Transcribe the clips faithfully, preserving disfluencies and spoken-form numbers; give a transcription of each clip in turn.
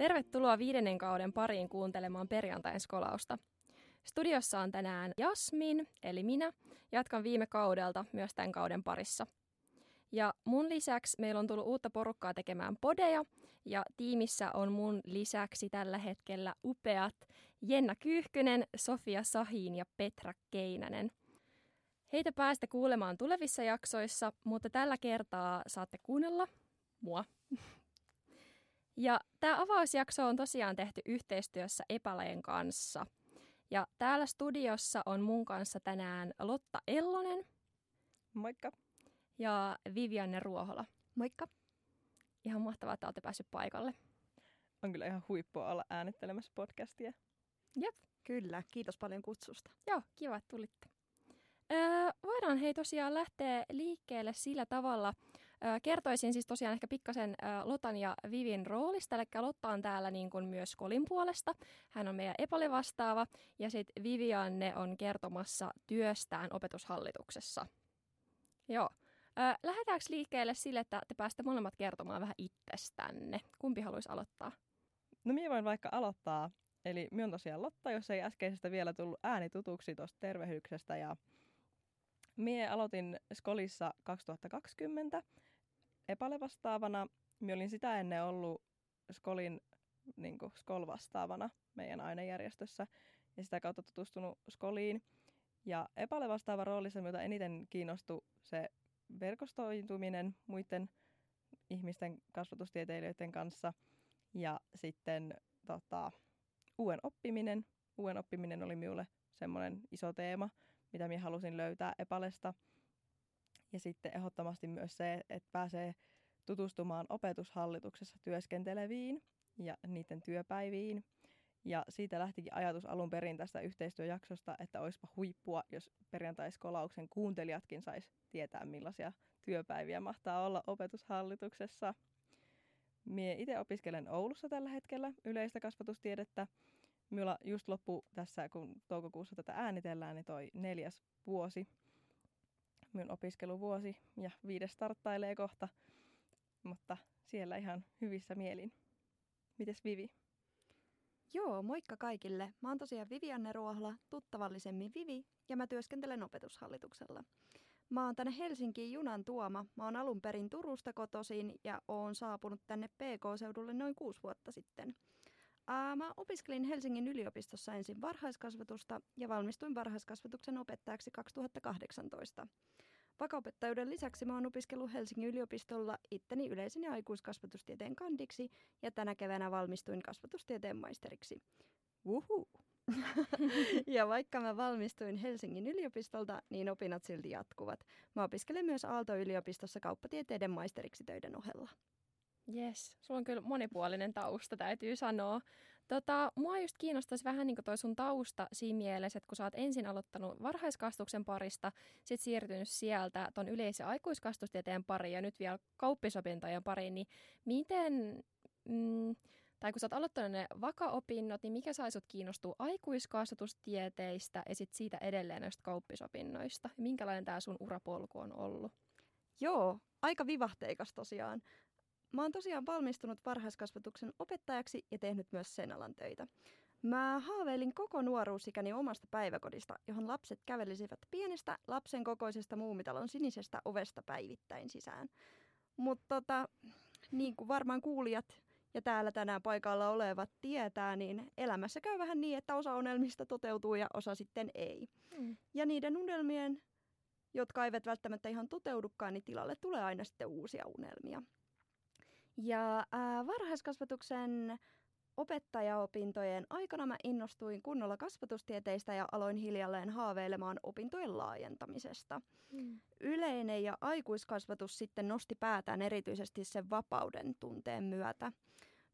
Tervetuloa viidennen kauden pariin kuuntelemaan perjantain Skolausta. Studiossa on tänään Jasmin, eli minä. Jatkan viime kaudelta myös tämän kauden parissa. Ja mun lisäksi meillä on tullut uutta porukkaa tekemään podeja. Ja tiimissä on mun lisäksi tällä hetkellä upeat Jenna Kyyhkönen, Sofia Sahin ja Petra Keinänen. Heitä päästä kuulemaan tulevissa jaksoissa, mutta tällä kertaa saatte kuunnella mua. Ja tämä avausjakso on tosiaan tehty yhteistyössä EPALEen kanssa. Ja täällä studiossa on mun kanssa tänään Lotta Ellonen. Moikka. Ja Vivianne Ruohola. Moikka. Ihan mahtavaa, että olette päässyt paikalle. On kyllä ihan huippua olla äänittelemässä podcastia. Jep. Kyllä, kiitos paljon kutsusta. Joo, kiva, että tulitte. Öö, voidaan hei tosiaan lähteä liikkeelle sillä tavalla. Öö, kertoisin siis tosiaan ehkä pikkasen öö, Lotan ja Vivin roolista. Eli Lotta on täällä niin kuin myös Skolin puolesta. Hän on meidän EPALE vastaava. Ja sitten Vivianne on kertomassa työstään opetushallituksessa. Joo. Öö, lähdetäänkö liikkeelle sille, että te pääsette molemmat kertomaan vähän itsestänne? Kumpi haluaisi aloittaa? No minä voin vaikka aloittaa. Eli minä on tosiaan Lotta, jos ei äskeisestä vielä tullut ääni tutuksi tuosta tervehdyksestä ja... Mie aloitin Skolissa kaksituhattakaksikymmentä EPALE-vastaavana. Mie olin sitä ennen ollut Skolin niin kuin Skoll-vastaavana meidän ainejärjestössä ja sitä kautta tutustunut Skoliin. Ja EPALE-vastaava roolissa myötä eniten kiinnostui se verkostoituminen muiden ihmisten kasvatustieteilijöiden kanssa ja sitten tota, uuden oppiminen. Uuden oppiminen oli minulle semmoinen iso teema, mitä minä halusin löytää EPALEsta. Ja sitten ehdottomasti myös se, että pääsee tutustumaan opetushallituksessa työskenteleviin ja niiden työpäiviin. Ja siitä lähtikin ajatus alun perin tästä yhteistyöjaksosta, että olisipa huippua, jos perjantai-skolauksen kuuntelijatkin sais tietää, millaisia työpäiviä mahtaa olla opetushallituksessa. Mie itse opiskelen Oulussa tällä hetkellä yleistä kasvatustiedettä. Minulla just loppu tässä, kun toukokuussa tätä äänitellään, niin toi neljäs vuosi, minun opiskeluvuosi, ja viides starttailee kohta, mutta siellä ihan hyvissä mielin. Mites Vivi? Joo, moikka kaikille. Mä oon tosiaan Vivianne Ruohola, tuttavallisemmin Vivi, ja mä työskentelen opetushallituksella. Mä oon tänne Helsinkiin junan tuoma. Mä oon alun perin Turusta kotoisin ja oon saapunut tänne P K-seudulle noin kuusi vuotta sitten. Mä opiskelin Helsingin yliopistossa ensin varhaiskasvatusta ja valmistuin varhaiskasvatuksen opettajaksi kaksituhattakahdeksantoista. Vakaopettajuuden lisäksi mä oon opiskellut Helsingin yliopistolla itteni yleisen ja aikuiskasvatustieteen kandiksi ja tänä keväänä valmistuin kasvatustieteen maisteriksi. Wuhuu! Ja vaikka mä valmistuin Helsingin yliopistolta, niin opinnot silti jatkuvat. Mä opiskelen myös Aalto-yliopistossa kauppatieteiden maisteriksi töiden ohella. Jes, sulla on kyllä monipuolinen tausta, täytyy sanoa. Tota, mua just kiinnostaisi vähän niin kuin toi sun tausta siinä mielessä, että kun sä oot ensin aloittanut varhaiskasvatuksen parista, sit siirtynyt sieltä ton yleis- ja aikuiskasvatustieteen pariin ja nyt vielä kauppisopintojen pariin, niin miten, mm, tai kun sä oot aloittanut ne vakaopinnot, niin mikä sai sut kiinnostua aikuiskasvatustieteistä ja sit siitä edelleen näistä kauppisopinnoista? Minkälainen tää sun urapolku on ollut? Joo, aika vivahteikas tosiaan. Mä oon tosiaan valmistunut varhaiskasvatuksen opettajaksi ja tehnyt myös sen alan töitä. Mä haaveilin koko nuoruusikäni omasta päiväkodista, johon lapset kävelisivät pienestä lapsen kokoisesta muumitalon sinisestä ovesta päivittäin sisään. Mutta tota, niin kuin varmaan kuulijat ja täällä tänään paikalla olevat tietää, niin elämässä käy vähän niin, että osa unelmista toteutuu ja osa sitten ei. Mm. Ja niiden unelmien, jotka eivät välttämättä ihan toteudukaan, niin tilalle tulee aina sitten uusia unelmia. Ja ää, varhaiskasvatuksen opettajaopintojen aikana mä innostuin kunnolla kasvatustieteistä ja aloin hiljalleen haaveilemaan opintojen laajentamisesta. Mm. Yleinen ja aikuiskasvatus sitten nosti päätään erityisesti sen vapauden tunteen myötä.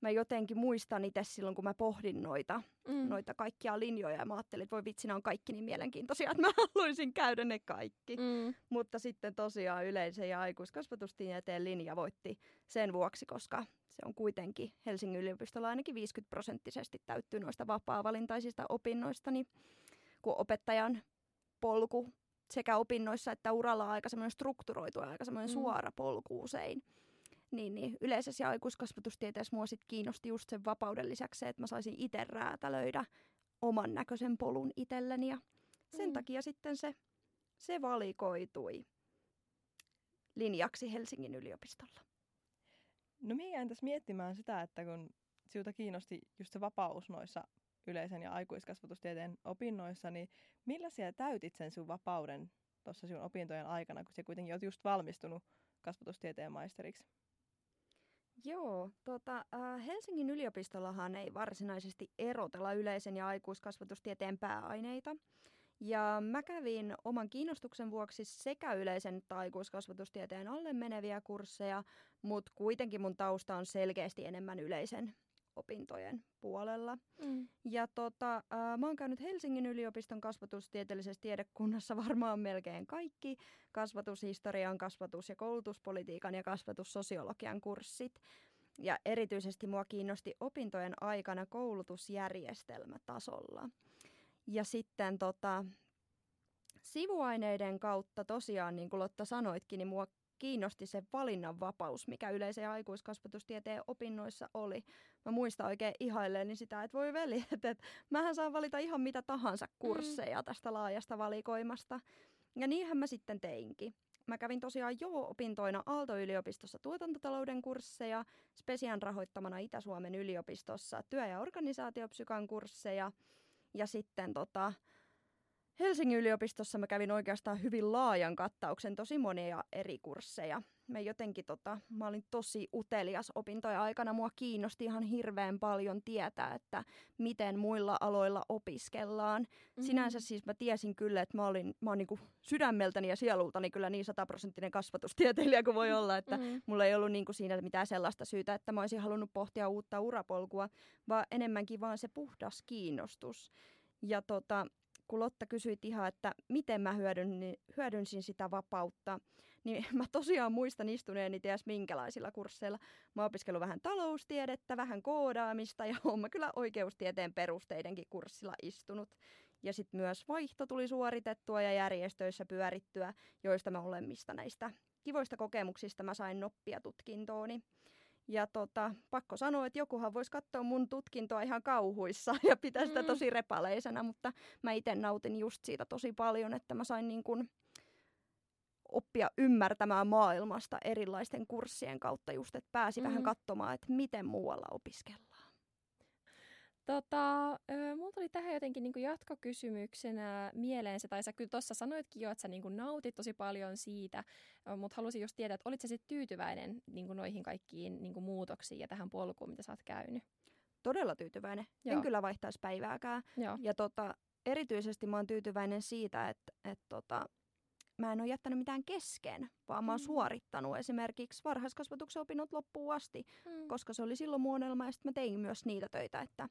Mä jotenkin muistan itse silloin, kun mä pohdin noita, mm. noita kaikkia linjoja ja mä ajattelin, että voi vitsinä on kaikki niin mielenkiintoisia, että mä haluaisin käydä ne kaikki. Mm. Mutta sitten tosiaan yleisen ja aikuiskasvatustieteen linja voitti sen vuoksi, koska se on kuitenkin Helsingin yliopistolla ainakin viisikymmentä prosenttisesti täyttyy noista vapaa-valintaisista opinnoista, niin kun opettajan polku sekä opinnoissa että uralla on aika semmoinen strukturoitu ja aika semmoinen mm. suora polku usein. Niin, niin. Yleisessä ja aikuiskasvatustieteessä mua sit kiinnosti just sen vapauden lisäksi se, että mä saisin itse räätälöidä oman näköisen polun itselleni ja sen mm. takia sitten se, se valikoitui linjaksi Helsingin yliopistolla. No minä jäin tässä miettimään sitä, että kun sinulta kiinnosti just se vapaus noissa yleisen ja aikuiskasvatustieteen opinnoissa, niin millä sinä täytit sen sinun vapauden tuossa sinun opintojen aikana, kun sinä kuitenkin olet just valmistunut kasvatustieteen maisteriksi? Joo, tota, äh, Helsingin yliopistollahan ei varsinaisesti erotella yleisen ja aikuiskasvatustieteen pääaineita. Ja mä kävin oman kiinnostuksen vuoksi sekä yleisen että aikuiskasvatustieteen alle meneviä kursseja, mutta kuitenkin mun tausta on selkeästi enemmän yleisen opintojen puolella. Mm. Ja tota, äh, mä oon käynyt Helsingin yliopiston kasvatustieteellisessä tiedekunnassa varmaan melkein kaikki kasvatushistorian, kasvatus- ja koulutuspolitiikan ja kasvatussosiologian kurssit. Ja erityisesti mua kiinnosti opintojen aikana koulutusjärjestelmätasolla. Ja sitten tota, sivuaineiden kautta tosiaan, niin kuin Lotta sanoitkin, niin mua kiinnosti se valinnanvapaus, mikä yleisen ja aikuiskasvatustieteen opinnoissa oli. Mä muistan oikein ihailleeni sitä, että voi veli, että, että mähän saan valita ihan mitä tahansa kursseja tästä laajasta valikoimasta. Ja niinhän mä sitten teinkin. Mä kävin tosiaan jo opintoina Aalto-yliopistossa tuotantotalouden kursseja, Spesian rahoittamana Itä-Suomen yliopistossa työ- ja organisaatiopsykan kursseja. Ja sitten tota, Helsingin yliopistossa mä kävin oikeastaan hyvin laajan kattauksen, tosi monia eri kursseja. Mä, jotenkin, tota, mä olin tosi utelias opintojen aikana. Mua kiinnosti ihan hirveän paljon tietää, että miten muilla aloilla opiskellaan. Mm-hmm. Sinänsä siis mä tiesin kyllä, että mä olin mä niin kuin sydämeltäni ja sielultani kyllä niin sataprosenttinen kasvatustieteilijä kuin voi olla. Että mm-hmm. mulla ei ollut niin kuin siinä mitään sellaista syytä, että mä olisin halunnut pohtia uutta urapolkua, vaan enemmänkin vaan se puhdas kiinnostus. Ja tota... kun Lotta kysyit ihan, että miten mä hyödyn, hyödynsin sitä vapautta, niin mä tosiaan muistan istuneeni ties minkälaisilla kursseilla. Mä oon opiskellut vähän taloustiedettä, vähän koodaamista ja oon mä kyllä oikeustieteen perusteidenkin kurssilla istunut. Ja sitten myös vaihto tuli suoritettua ja järjestöissä pyörittyä, joista mä molemmista näistä kivoista kokemuksista mä sain noppia tutkintooni. Ja tota, pakko sanoa, että jokuhan voisi katsoa mun tutkintoa ihan kauhuissa ja pitää sitä tosi repaleisena, mutta mä itse nautin just siitä tosi paljon, että mä sain niin kun oppia ymmärtämään maailmasta erilaisten kurssien kautta just, että pääsi mm-hmm. vähän katsomaan, että miten muualla opiskellaan. Tota, äh, mulla tuli tähän jotenkin niin kuin jatkokysymyksenä mieleen se, tai sä kyllä tuossa sanoitkin jo, että sä niin kuin nautit tosi paljon siitä, mutta halusin just tietää, että olit sä sitten tyytyväinen niin kuin noihin kaikkiin niin kuin muutoksiin ja tähän polkuun, mitä sä oot käynyt? Todella tyytyväinen. Joo. En kyllä vaihtaisi päivääkään. Joo. Ja tota, erityisesti mä oon tyytyväinen siitä, että et tota, mä en ole jättänyt mitään kesken, vaan mä oon mm. suorittanut esimerkiksi varhaiskasvatuksen opinnot loppuun asti, mm. koska se oli silloin muonelma ja sitten mä tein myös niitä töitä, että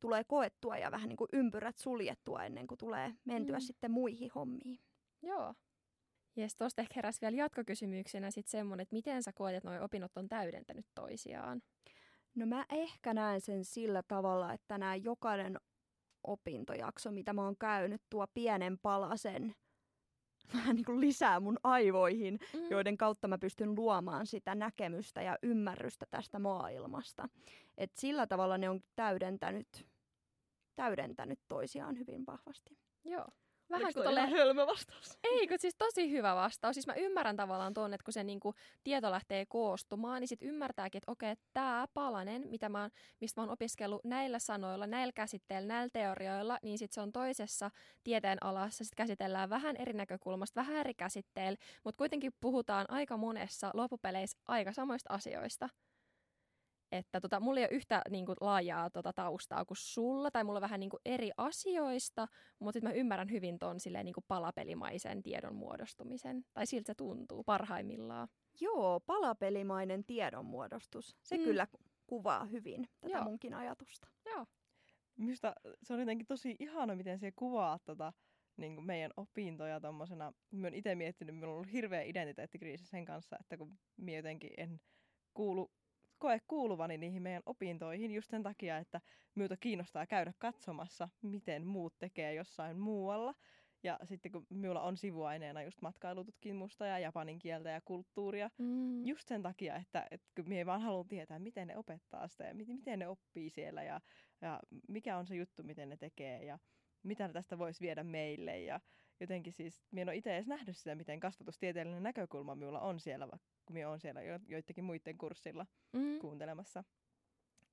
tulee koettua ja vähän niin kuin ympyrät suljettua ennen kuin tulee mentyä mm. sitten muihin hommiin. Joo. Ja sitten tuosta ehkä heräsi vielä jatkokysymyksenä sitten semmoinen, että miten sä koet, että nuo opinnot on täydentänyt toisiaan? No mä ehkä näen sen sillä tavalla, että nämä jokainen opintojakso, mitä mä oon käynyt, tuo pienen palasen vähän niin kuin lisää mun aivoihin, mm. joiden kautta mä pystyn luomaan sitä näkemystä ja ymmärrystä tästä maailmasta. Et sillä tavalla ne on täydentänyt, täydentänyt toisiaan hyvin vahvasti. Joo. Vähän Oliko kuin tolleen... hölmö vastaus? Ei, kun siis tosi hyvä vastaus. Siis mä ymmärrän tavallaan tuon, että kun se niinku tieto lähtee koostumaan, niin sit ymmärtääkin, että okei, tämä palanen, mitä mä oon, mistä mä oon opiskellut näillä sanoilla, näillä käsitteillä, näillä teorioilla, niin sit se on toisessa tieteen alassa. Sit käsitellään vähän eri näkökulmasta, vähän eri käsitteillä, mutta kuitenkin puhutaan aika monessa loppupeleissä aika samoista asioista. Että tota, mulla ei ole yhtä niin kuin, laajaa tota, taustaa kuin sulla, tai mulla on vähän niin kuin, eri asioista, mutta sit mä ymmärrän hyvin ton silleen, niin kuin palapelimaisen tiedon muodostumisen. Tai siltä se tuntuu parhaimmillaan. Joo, palapelimainen tiedon muodostus. Se mm. kyllä kuvaa hyvin tätä Joo. munkin ajatusta. Joo. Minusta se on jotenkin tosi ihana, miten se kuvaa tota, niin kuin meidän opintoja tommosena. Mä oon ite miettinyt, minulla on ollut hirveä identiteettikriisi sen kanssa, että kun mä jotenkin en kuulu koe kuuluvani niihin meidän opintoihin just sen takia, että minulta kiinnostaa käydä katsomassa, miten muut tekee jossain muualla. Ja sitten kun minulla on sivuaineena just matkailututkimusta ja japanin kieltä ja kulttuuria, mm. just sen takia, että, että kun minä vaan haluan tietää, miten ne opettaa sitä ja miten ne oppii siellä ja, ja mikä on se juttu, miten ne tekee ja mitä tästä voisi viedä meille. Ja jotenkin siis, minä en ole itse edes nähnyt sitä, miten kasvatustieteellinen näkökulma minulla on siellä, kun minä olen siellä jo, joidenkin muiden kurssilla mm. kuuntelemassa.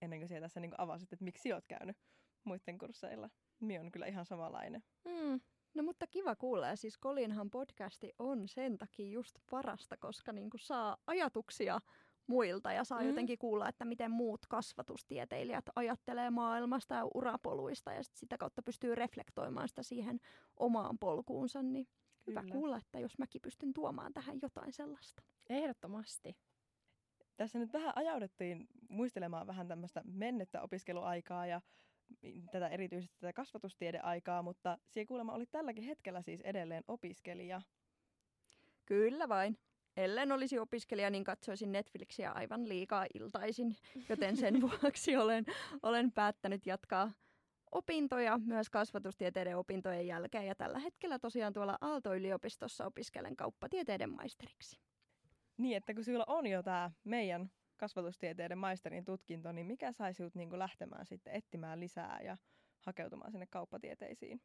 Ennen kuin siellä tässä niin kuin avasit, että miksi olet käynyt muiden kursseilla. Minä olen kyllä ihan samanlainen. Mm. No mutta kiva kuulla. Ja siis Kolinhan podcasti on sen takia just parasta, koska niin kuin saa ajatuksia muilta ja saa mm. jotenkin kuulla, että miten muut kasvatustieteilijät ajattelee maailmasta ja urapoluista ja sit sitä kautta pystyy reflektoimaan sitä siihen omaan polkuunsa. Niin hyvä kuulla, että jos mäkin pystyn tuomaan tähän jotain sellaista. Ehdottomasti. Tässä nyt vähän ajaudettiin muistelemaan vähän tämmöistä mennettä opiskeluaikaa ja tätä erityisesti tätä kasvatustiedeaikaa, mutta siellä kuulemma oli tälläkin hetkellä siis edelleen opiskelija. Kyllä vain. Ellen olisi opiskelija, niin katsoisin Netflixiä aivan liikaa iltaisin, joten sen vuoksi olen, olen päättänyt jatkaa opintoja myös kasvatustieteiden opintojen jälkeen. Ja tällä hetkellä tosiaan tuolla Aalto-yliopistossa opiskelen kauppatieteiden maisteriksi. Niin, että kun sinulla on jo tämä meidän kasvatustieteiden maisterin tutkinto, niin mikä sai sinut niin kuin lähtemään sitten etsimään lisää ja hakeutumaan sinne kauppatieteisiin?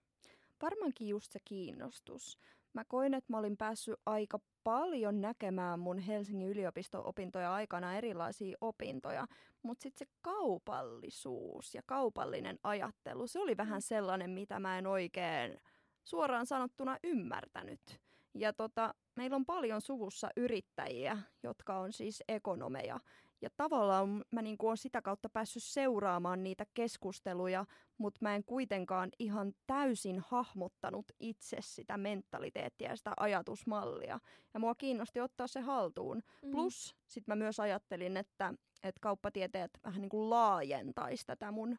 Varmaankin just se kiinnostus. Mä koin, että mä olin päässyt aika paljon näkemään mun Helsingin yliopisto-opintoja aikana erilaisia opintoja, mutta sitten se kaupallisuus ja kaupallinen ajattelu, se oli vähän sellainen, mitä mä en oikein suoraan sanottuna ymmärtänyt. Ja tota, meillä on paljon suvussa yrittäjiä, jotka on siis ekonomeja. Ja tavallaan mä niin kuin olen sitä kautta päässyt seuraamaan niitä keskusteluja, mutta mä en kuitenkaan ihan täysin hahmottanut itse sitä mentaliteettia ja sitä ajatusmallia. Ja mua kiinnosti ottaa se haltuun. Mm. Plus sit mä myös ajattelin, että, että kauppatieteet vähän niin kuin laajentaisi tätä mun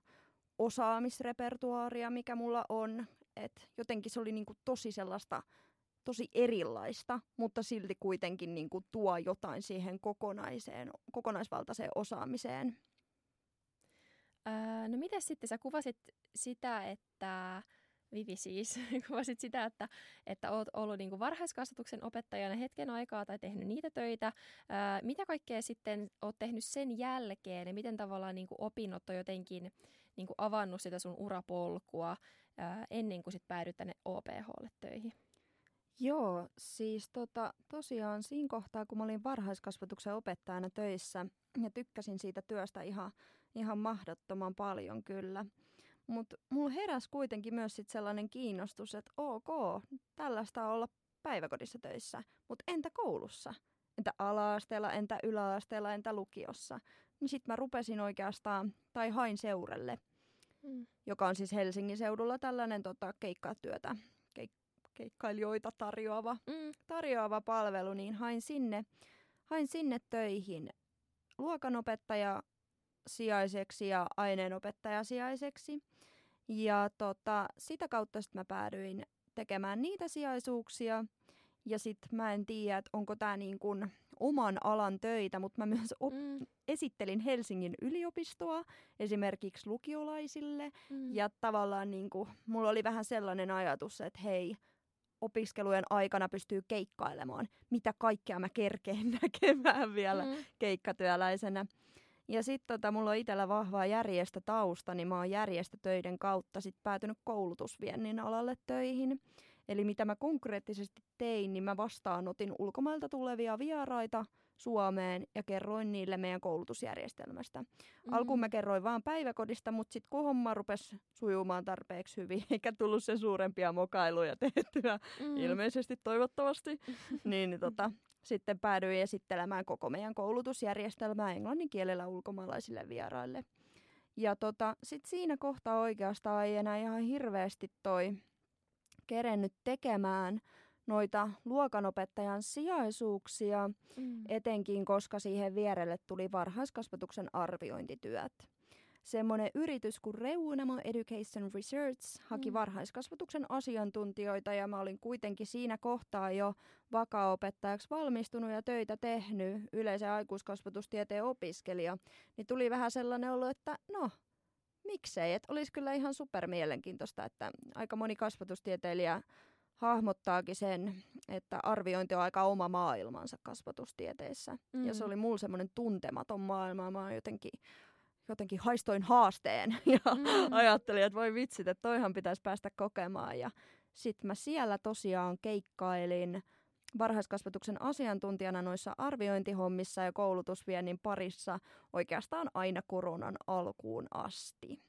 osaamisrepertuaaria, mikä mulla on. Et jotenkin se oli niin kuin tosi sellaista... tosi erilaista, mutta silti kuitenkin niin kuin tuo jotain siihen kokonaiseen, kokonaisvaltaiseen osaamiseen. Öö, no miten sitten sä kuvasit sitä, että Vivi siis, kuvasit sitä, että, että oot ollut niin kuin varhaiskasvatuksen opettajana hetken aikaa tai tehnyt niitä töitä. Öö, mitä kaikkea sitten oot tehnyt sen jälkeen ja miten tavallaan niin kuin opinnot on jotenkin niin kuin avannut sitä sun urapolkua öö, ennen kuin sit päädyt tänne O P H:lle töihin? Joo, siis tota, tosiaan siinä kohtaa, kun mä olin varhaiskasvatuksen opettajana töissä ja tykkäsin siitä työstä ihan, ihan mahdottoman paljon kyllä. Mutta mulla heräsi kuitenkin myös sit sellainen kiinnostus, että ok, tällaista olla päiväkodissa töissä, mutta entä koulussa? Entä ala-asteella, entä yläasteella, entä lukiossa? Niin sitten mä rupesin oikeastaan, tai hain seurelle, hmm. joka on siis Helsingin seudulla tällainen tota, keikkatyötä. keikkailijoita tarjoava, mm. tarjoava palvelu, niin hain sinne, hain sinne töihin luokanopettaja sijaiseksi ja aineenopettaja sijaiseksi. Ja tota, sitä kautta sit mä päädyin tekemään niitä sijaisuuksia. Ja sitten mä en tiedä, että onko tämä niin kuin oman alan töitä, mutta mä myös op- mm. esittelin Helsingin yliopistoa esimerkiksi lukiolaisille. Mm. Ja tavallaan niin kuin, mulla oli vähän sellainen ajatus, että hei, opiskelujen aikana pystyy keikkailemaan, mitä kaikkea mä kerkeen näkemään vielä mm. keikkatyöläisenä. Ja sitten tota, mulla on itsellä vahvaa järjestötausta, niin mä oon järjestötöiden kautta sit päätynyt koulutusviennin alalle töihin. Eli mitä mä konkreettisesti tein, niin mä vastaanotin ulkomailta tulevia vieraita Suomeen ja kerroin niille meidän koulutusjärjestelmästä. Mm-hmm. Alkuun mä kerroin vaan päiväkodista, mutta sitten kun homma rupesi sujumaan tarpeeksi hyvin, eikä tullut sen suurempia mokailuja tehtyä, mm-hmm. ilmeisesti toivottavasti, niin tota, sitten päädyin esittelemään koko meidän koulutusjärjestelmää englannin kielellä ulkomaalaisille vieraille. Ja tota, sitten siinä kohtaa oikeastaan ei enää ihan hirveästi toi... kerennyt tekemään noita luokanopettajan sijaisuuksia, mm. etenkin koska siihen vierelle tuli varhaiskasvatuksen arviointityöt. Semmoinen yritys kuin Reunamo Education Research haki mm. varhaiskasvatuksen asiantuntijoita ja mä olin kuitenkin siinä kohtaa jo vaka-opettajaksi valmistunut ja töitä tehnyt, yleisen aikuiskasvatustieteen opiskelija, niin tuli vähän sellainen olo, että no... miksei, että olisi kyllä ihan super mielenkiintoista, että aika moni kasvatustieteilijä hahmottaakin sen, että arviointi on aika oma maailmansa kasvatustieteissä. Mm. Ja se oli mulla semmoinen tuntematon maailma. Mä jotenkin, jotenkin haistoin haasteen ja mm. ajattelin, että voi vitsit, että toihan pitäisi päästä kokemaan. Ja sit mä siellä tosiaan keikkailin varhaiskasvatuksen asiantuntijana noissa arviointihommissa ja koulutusviennin parissa oikeastaan aina koronan alkuun asti.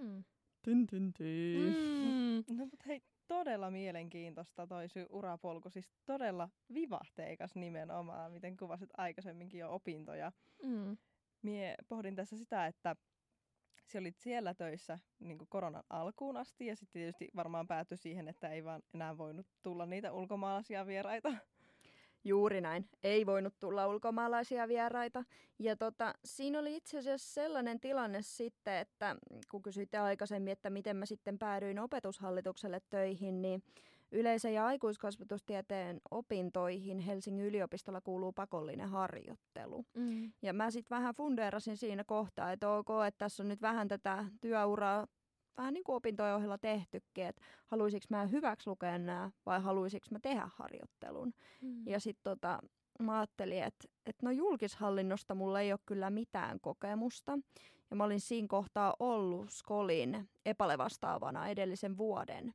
Mm. Tyn, tyn, tyn. Mm. No, mutta hei, todella mielenkiintoista toi syy urapolku, siis todella vivahteikas nimenomaan, miten kuvasit aikaisemminkin jo opintoja. Mm. Mie pohdin tässä sitä, että se olit siellä töissä niin kuin koronan alkuun asti ja sitten tietysti varmaan päättyi siihen, että ei vaan enää voinut tulla niitä ulkomaalaisia vieraita. Juuri näin. Ei voinut tulla ulkomaalaisia vieraita. Ja tota, siinä oli itse asiassa sellainen tilanne sitten, että kun kysyitte aikaisemmin, että miten mä sitten päädyin opetushallitukselle töihin, niin yleisen ja aikuiskasvatustieteen opintoihin Helsingin yliopistolla kuuluu pakollinen harjoittelu. Mm. Ja mä sitten vähän fundeerasin siinä kohtaa, että ok, että tässä on nyt vähän tätä työuraa, vähän niin kuin opintojen ohella tehtykin, että haluaisinko mä hyväksi lukea nämä vai haluaisinko mä tehdä harjoittelun. Mm. Ja sitten tota, mä ajattelin, että et no julkishallinnosta mulla ei ole kyllä mitään kokemusta. Ja mä olin siinä kohtaa ollut Skollin EPALE-vastaavana edellisen vuoden.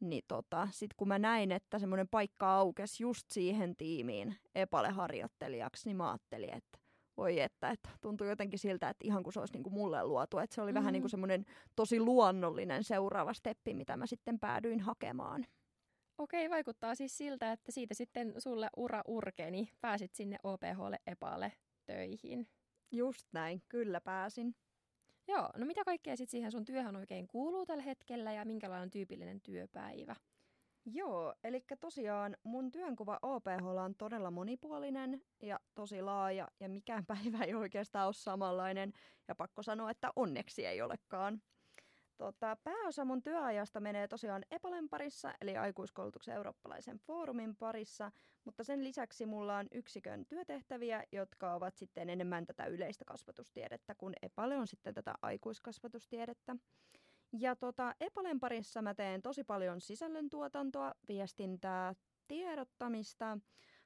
Niin tota, sitten kun mä näin, että semmoinen paikka aukesi just siihen tiimiin EPALE-harjoittelijaksi, niin mä ajattelin, että voi että, että tuntui jotenkin siltä, että ihan kuin se olisi niin kuin mulle luotu. Että se oli mm. vähän niin kuin semmoinen tosi luonnollinen seuraava steppi, mitä mä sitten päädyin hakemaan. Okei, vaikuttaa siis siltä, että siitä sitten sulle ura urkeni. Pääsit sinne O P H:lle EPALE töihin. Just näin, kyllä pääsin. Joo, no mitä kaikkea sitten siihen sun työhön oikein kuuluu tällä hetkellä ja minkälainen on tyypillinen työpäivä? Joo, eli tosiaan mun työnkuva O P H:lla on todella monipuolinen ja tosi laaja ja mikään päivä ei oikeastaan ole samanlainen ja pakko sanoa, että onneksi ei olekaan. Tota, pääosa mun työajasta menee tosiaan EPALEn parissa eli aikuiskoulutuksen eurooppalaisen foorumin parissa, mutta sen lisäksi mulla on yksikön työtehtäviä, jotka ovat sitten enemmän tätä yleistä kasvatustiedettä, kun EPALE on sitten tätä aikuiskasvatustiedettä. Ja tota, EPALEn parissa mä teen tosi paljon sisällöntuotantoa, viestintää, tiedottamista,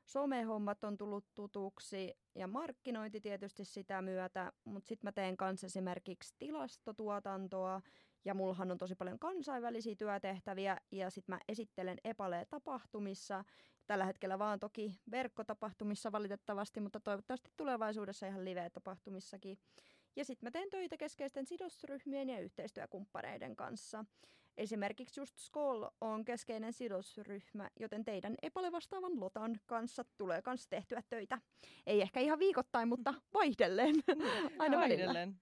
somehommat on tullut tutuksi ja markkinointi tietysti sitä myötä, mutta sitten mä teen kanssa esimerkiksi tilastotuotantoa ja mullahan on tosi paljon kansainvälisiä työtehtäviä ja sitten mä esittelen EPALEa tapahtumissa, tällä hetkellä vaan toki verkkotapahtumissa valitettavasti, mutta toivottavasti tulevaisuudessa ihan live-tapahtumissakin. Ja sitten mä teen töitä keskeisten sidosryhmien ja yhteistyökumppaneiden kanssa. Esimerkiksi just Skoll on keskeinen sidosryhmä, joten teidän EPALE-vastaavan Lotan kanssa tulee myös tehtyä töitä. Ei ehkä ihan viikoittain, mutta vaihdellen. Aina vaihdellen. Välillä.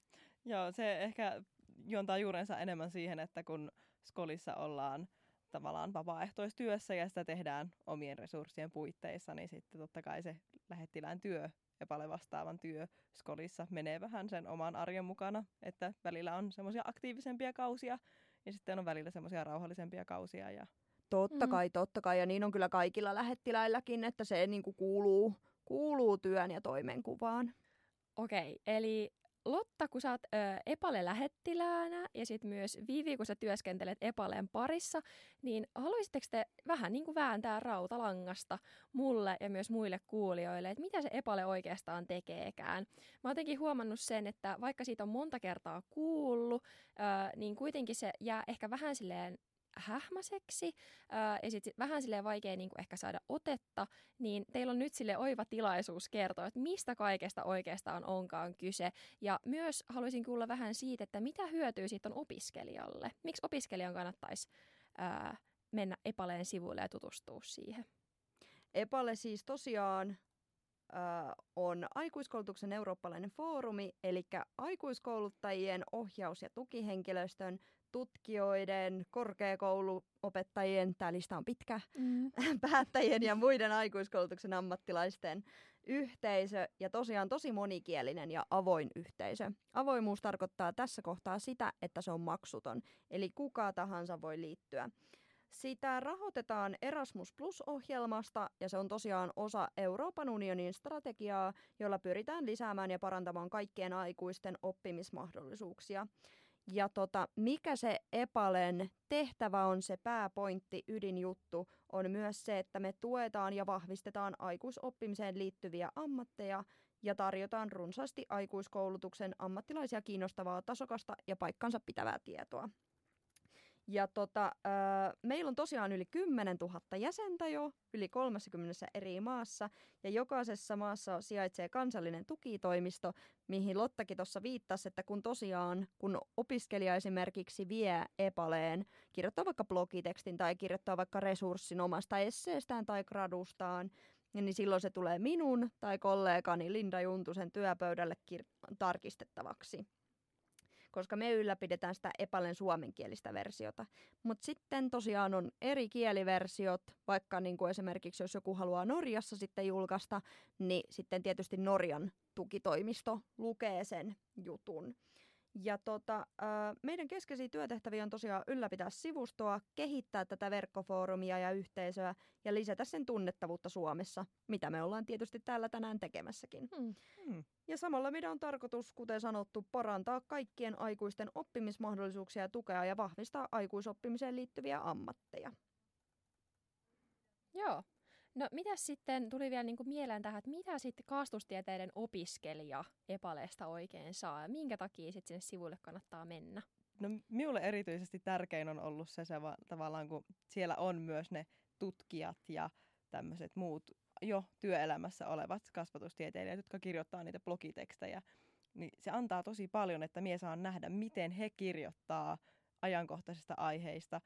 Joo, se ehkä juontaa juurensa enemmän siihen, että kun Skollissa ollaan tavallaan vapaaehtoistyössä ja sitä tehdään omien resurssien puitteissa, niin sitten totta kai se lähettilään työ. EPALE-vastaavan työ Skollissa menee vähän sen oman arjen mukana, että välillä on semmoisia aktiivisempia kausia ja sitten on välillä semmoisia rauhallisempia kausia. Ja totta kai, mm-hmm. totta kai ja niin on kyllä kaikilla lähettiläilläkin, että se niin kuin kuuluu, kuuluu työn ja toimenkuvaan. Okei, eli Lotta, kun sä oot EPALE-lähettiläänä ja sitten myös Vivi, kun sä työskentelet EPALEn parissa, niin haluaisitteko te vähän niin kuin vääntää rautalangasta mulle ja myös muille kuulijoille, että mitä se EPALE oikeastaan tekeekään? Mä oon jotenkin huomannut sen, että vaikka siitä on monta kertaa kuullut, niin kuitenkin se jää ehkä vähän silleen hähmäiseksi ja sitten vähän silleen vaikea niin kuin ehkä saada otetta, niin teillä on nyt sille oiva tilaisuus kertoa, että mistä kaikesta oikeastaan onkaan kyse. Ja myös haluaisin kuulla vähän siitä, että mitä hyötyä siitä on opiskelijalle. Miksi opiskelijan kannattaisi ää, mennä EPALEn sivuille ja tutustua siihen? EPALE siis tosiaan ää, on aikuiskoulutuksen eurooppalainen foorumi, eli aikuiskouluttajien ohjaus- ja tukihenkilöstön tutkijoiden, korkeakouluopettajien, tämä lista on pitkä, mm. päättäjien ja muiden aikuiskoulutuksen ammattilaisten yhteisö ja tosiaan tosi monikielinen ja avoin yhteisö. Avoimuus tarkoittaa tässä kohtaa sitä, että se on maksuton, eli kuka tahansa voi liittyä. Sitä rahoitetaan Erasmus plus -ohjelmasta ja se on tosiaan osa Euroopan unionin strategiaa, jolla pyritään lisäämään ja parantamaan kaikkien aikuisten oppimismahdollisuuksia. Ja tota, mikä se EPALEn tehtävä on, se pääpointti, ydinjuttu, on myös se, että me tuetaan ja vahvistetaan aikuisoppimiseen liittyviä ammatteja ja tarjotaan runsaasti aikuiskoulutuksen ammattilaisia kiinnostavaa, tasokasta ja paikkansa pitävää tietoa. Ja tota, äh, meillä on tosiaan yli kymmenen tuhatta jäsentä jo, yli kolmekymmentä eri maassa, ja jokaisessa maassa sijaitsee kansallinen tukitoimisto, mihin Lottakin tuossa viittasi, että kun tosiaan, kun opiskelija esimerkiksi vie EPALEen, kirjoittaa vaikka blogitekstin tai kirjoittaa vaikka resurssin omasta esseestään tai gradustaan, niin silloin se tulee minun tai kollegani Linda Juntusen työpöydälle kir- tarkistettavaksi. Koska me ylläpidetään sitä EPALEn suomenkielistä versiota. Mutta sitten tosiaan on eri kieliversiot, vaikka niin kuin esimerkiksi jos joku haluaa Norjassa sitten julkaista, niin sitten tietysti Norjan tukitoimisto lukee sen jutun. Ja tota, meidän keskeisiä työtehtäviä on tosiaan ylläpitää sivustoa, kehittää tätä verkkofoorumia ja yhteisöä ja lisätä sen tunnettavuutta Suomessa, mitä me ollaan tietysti täällä tänään tekemässäkin. Hmm. Hmm. Ja samalla meidän on tarkoitus, kuten sanottu, parantaa kaikkien aikuisten oppimismahdollisuuksia ja tukea ja vahvistaa aikuisoppimiseen liittyviä ammatteja. Joo. No mitäs sitten tuli vielä niin kuin mieleen tähän, että mitä sitten kaastustieteiden opiskelija EPALEsta oikein saa ja minkä takia sitten sinne sivuille kannattaa mennä? No minulle erityisesti tärkein on ollut se, se tavallaan, kun siellä on myös ne tutkijat ja tämmöiset muut jo työelämässä olevat kasvatustieteilijät, jotka kirjoittaa niitä blogitekstejä, niin se antaa tosi paljon, että minä saan nähdä, miten he kirjoittaa ajankohtaisista aiheista,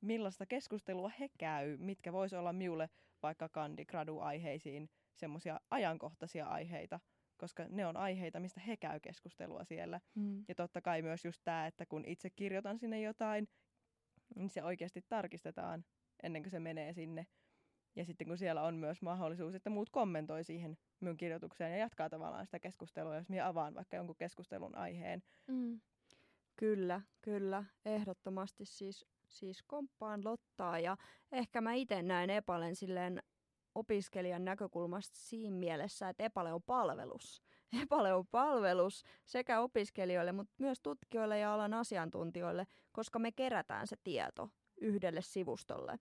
millaista keskustelua he käy, mitkä vois olla minulle vaikka kandigradu-aiheisiin semmoisia ajankohtaisia aiheita, koska ne on aiheita, mistä he käy keskustelua siellä. Mm. Ja totta kai myös just tämä, että kun itse kirjoitan sinne jotain, niin se oikeasti tarkistetaan ennen kuin se menee sinne. Ja sitten kun siellä on myös mahdollisuus, että muut kommentoi siihen minun kirjoitukseen ja jatkaa tavallaan sitä keskustelua, jos minä avaan vaikka jonkun keskustelun aiheen. Mm. Kyllä, kyllä. Ehdottomasti siis, siis komppaan Lottaa. Ja ehkä mä itse näen EPALEn silleen opiskelijan näkökulmasta siinä mielessä, että EPALE on palvelus. EPALE on palvelus sekä opiskelijoille, mutta myös tutkijoille ja alan asiantuntijoille, koska me kerätään se tieto yhdelle sivustolle.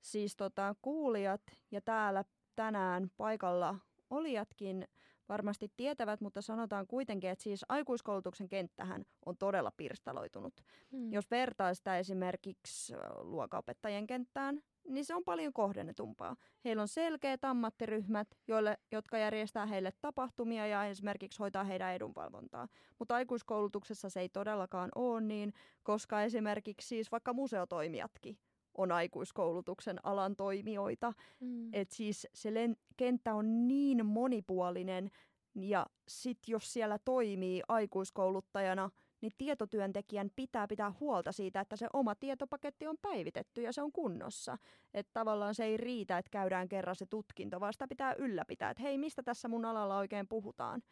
Siis tota, kuulijat ja täällä tänään paikalla olijatkin varmasti tietävät, mutta sanotaan kuitenkin, että siis aikuiskoulutuksen kenttähän on todella pirstaloitunut. Hmm. Jos vertaa sitä esimerkiksi luokanopettajien kenttään, niin se on paljon kohdennetumpaa. Heillä on selkeät ammattiryhmät, joille, jotka järjestää heille tapahtumia ja esimerkiksi hoitaa heidän edunvalvontaa. Mutta aikuiskoulutuksessa se ei todellakaan ole niin, koska esimerkiksi siis vaikka museotoimijatkin on aikuiskoulutuksen alan toimijoita. Mm. Et siis se len- kenttä on niin monipuolinen, ja sitten jos siellä toimii aikuiskouluttajana, niin tietotyöntekijän pitää pitää huolta siitä, että se oma tietopaketti on päivitetty ja se on kunnossa. Että tavallaan se ei riitä, että käydään kerran se tutkinto, vaan sitä pitää ylläpitää, että hei, mistä tässä mun alalla oikein puhutaan.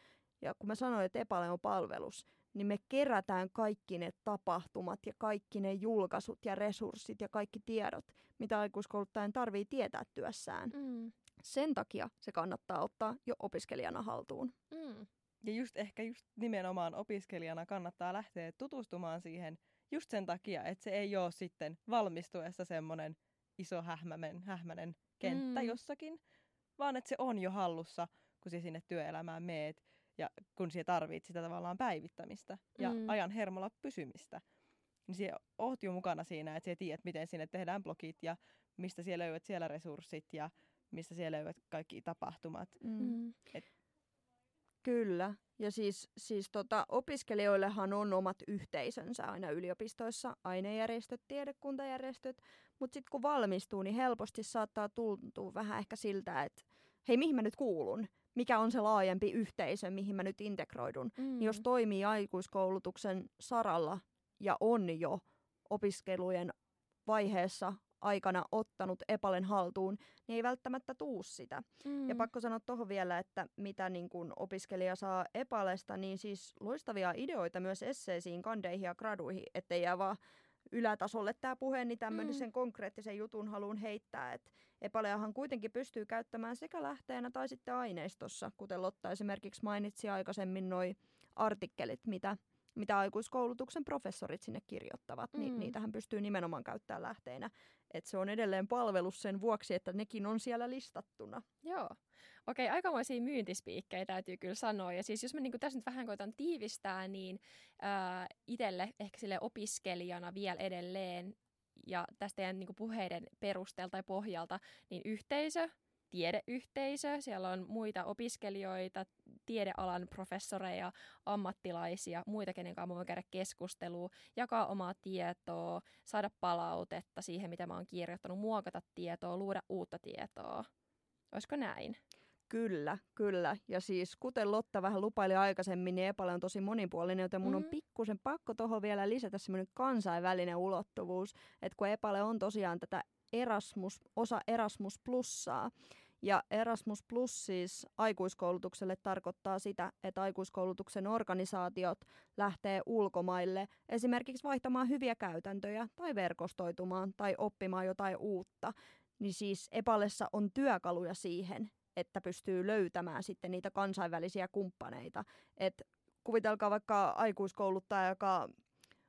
Ja kun mä sanoin, että EPALE on palvelus, niin me kerätään kaikki ne tapahtumat ja kaikki ne julkaisut ja resurssit ja kaikki tiedot, mitä aikuiskouluttajan tarvitsee tietää työssään. Mm. Sen takia se kannattaa ottaa jo opiskelijana haltuun. Mm. Ja just ehkä just nimenomaan opiskelijana kannattaa lähteä tutustumaan siihen just sen takia, että se ei ole sitten valmistuessa semmoinen iso hähmänen, hähmänen kenttä mm. jossakin, vaan että se on jo hallussa, kun sä sinne työelämään meet. Ja kun sinä tarvitset sitä tavallaan päivittämistä ja mm. ajan hermolla pysymistä, niin sinä olet jo mukana siinä, että sinä tiedät, miten sinne tehdään blogit ja mistä sinä löydät siellä resurssit ja mistä sinä löydät kaikki tapahtumat. Mm. Et... Kyllä. Ja siis, siis tota, opiskelijoillehan on omat yhteisönsä aina yliopistoissa, ainejärjestöt, tiedekuntajärjestöt. Mutta sitten kun valmistuu, niin helposti saattaa tuntua vähän ehkä siltä, että hei, mihin mä nyt kuulun? Mikä on se laajempi yhteisö, mihin mä nyt integroidun, mm. niin jos toimii aikuiskoulutuksen saralla ja on jo opiskelujen vaiheessa aikana ottanut EPALEn haltuun, niin ei välttämättä tuu sitä. Mm. Ja pakko sanoa tuohon vielä, että mitä niin kun opiskelija saa EPALEsta, niin siis loistavia ideoita myös esseisiin, kandeihin ja graduihin, ettei jää vaan ylätasolle tämä puhe, niin tämmöisen mm. konkreettisen jutun haluan heittää, että EPALEahan kuitenkin pystyy käyttämään sekä lähteenä tai sitten aineistossa, kuten Lotta esimerkiksi mainitsi aikaisemmin noi artikkelit, mitä mitä aikuiskoulutuksen professorit sinne kirjoittavat, mm. niin niitähän pystyy nimenomaan käyttämään lähteinä. Että se on edelleen palvelus sen vuoksi, että nekin on siellä listattuna. Joo. Okei, aikamoisia myyntispiikkejä täytyy kyllä sanoa. Ja siis jos mä niinku tässä nyt vähän koitan tiivistää, niin äh, itselle ehkä sille opiskelijana vielä edelleen ja tästä teidän niinku puheiden perusteella tai pohjalta, niin yhteisö, tiedeyhteisö, siellä on muita opiskelijoita, tiedealan professoreja, ammattilaisia, muita, kenen kanssa voin käydä keskustelua, jakaa omaa tietoa, saada palautetta siihen, mitä mä oon kirjoittanut, muokata tietoa, luoda uutta tietoa. Olisiko näin? Kyllä, kyllä. Ja siis kuten Lotta vähän lupaili aikaisemmin, niin EPALE on tosi monipuolinen, joten mun mm. on pikkusen pakko tuohon vielä lisätä semmoinen kansainvälinen ulottuvuus, että kun EPALE on tosiaan tätä Erasmus, osa Erasmus plussaa. Ja Erasmus plus siis aikuiskoulutukselle tarkoittaa sitä, että aikuiskoulutuksen organisaatiot lähtee ulkomaille esimerkiksi vaihtamaan hyviä käytäntöjä tai verkostoitumaan tai oppimaan jotain uutta. Niin siis EPALessa on työkaluja siihen, että pystyy löytämään sitten niitä kansainvälisiä kumppaneita. Et kuvitelkaa vaikka aikuiskouluttaja, joka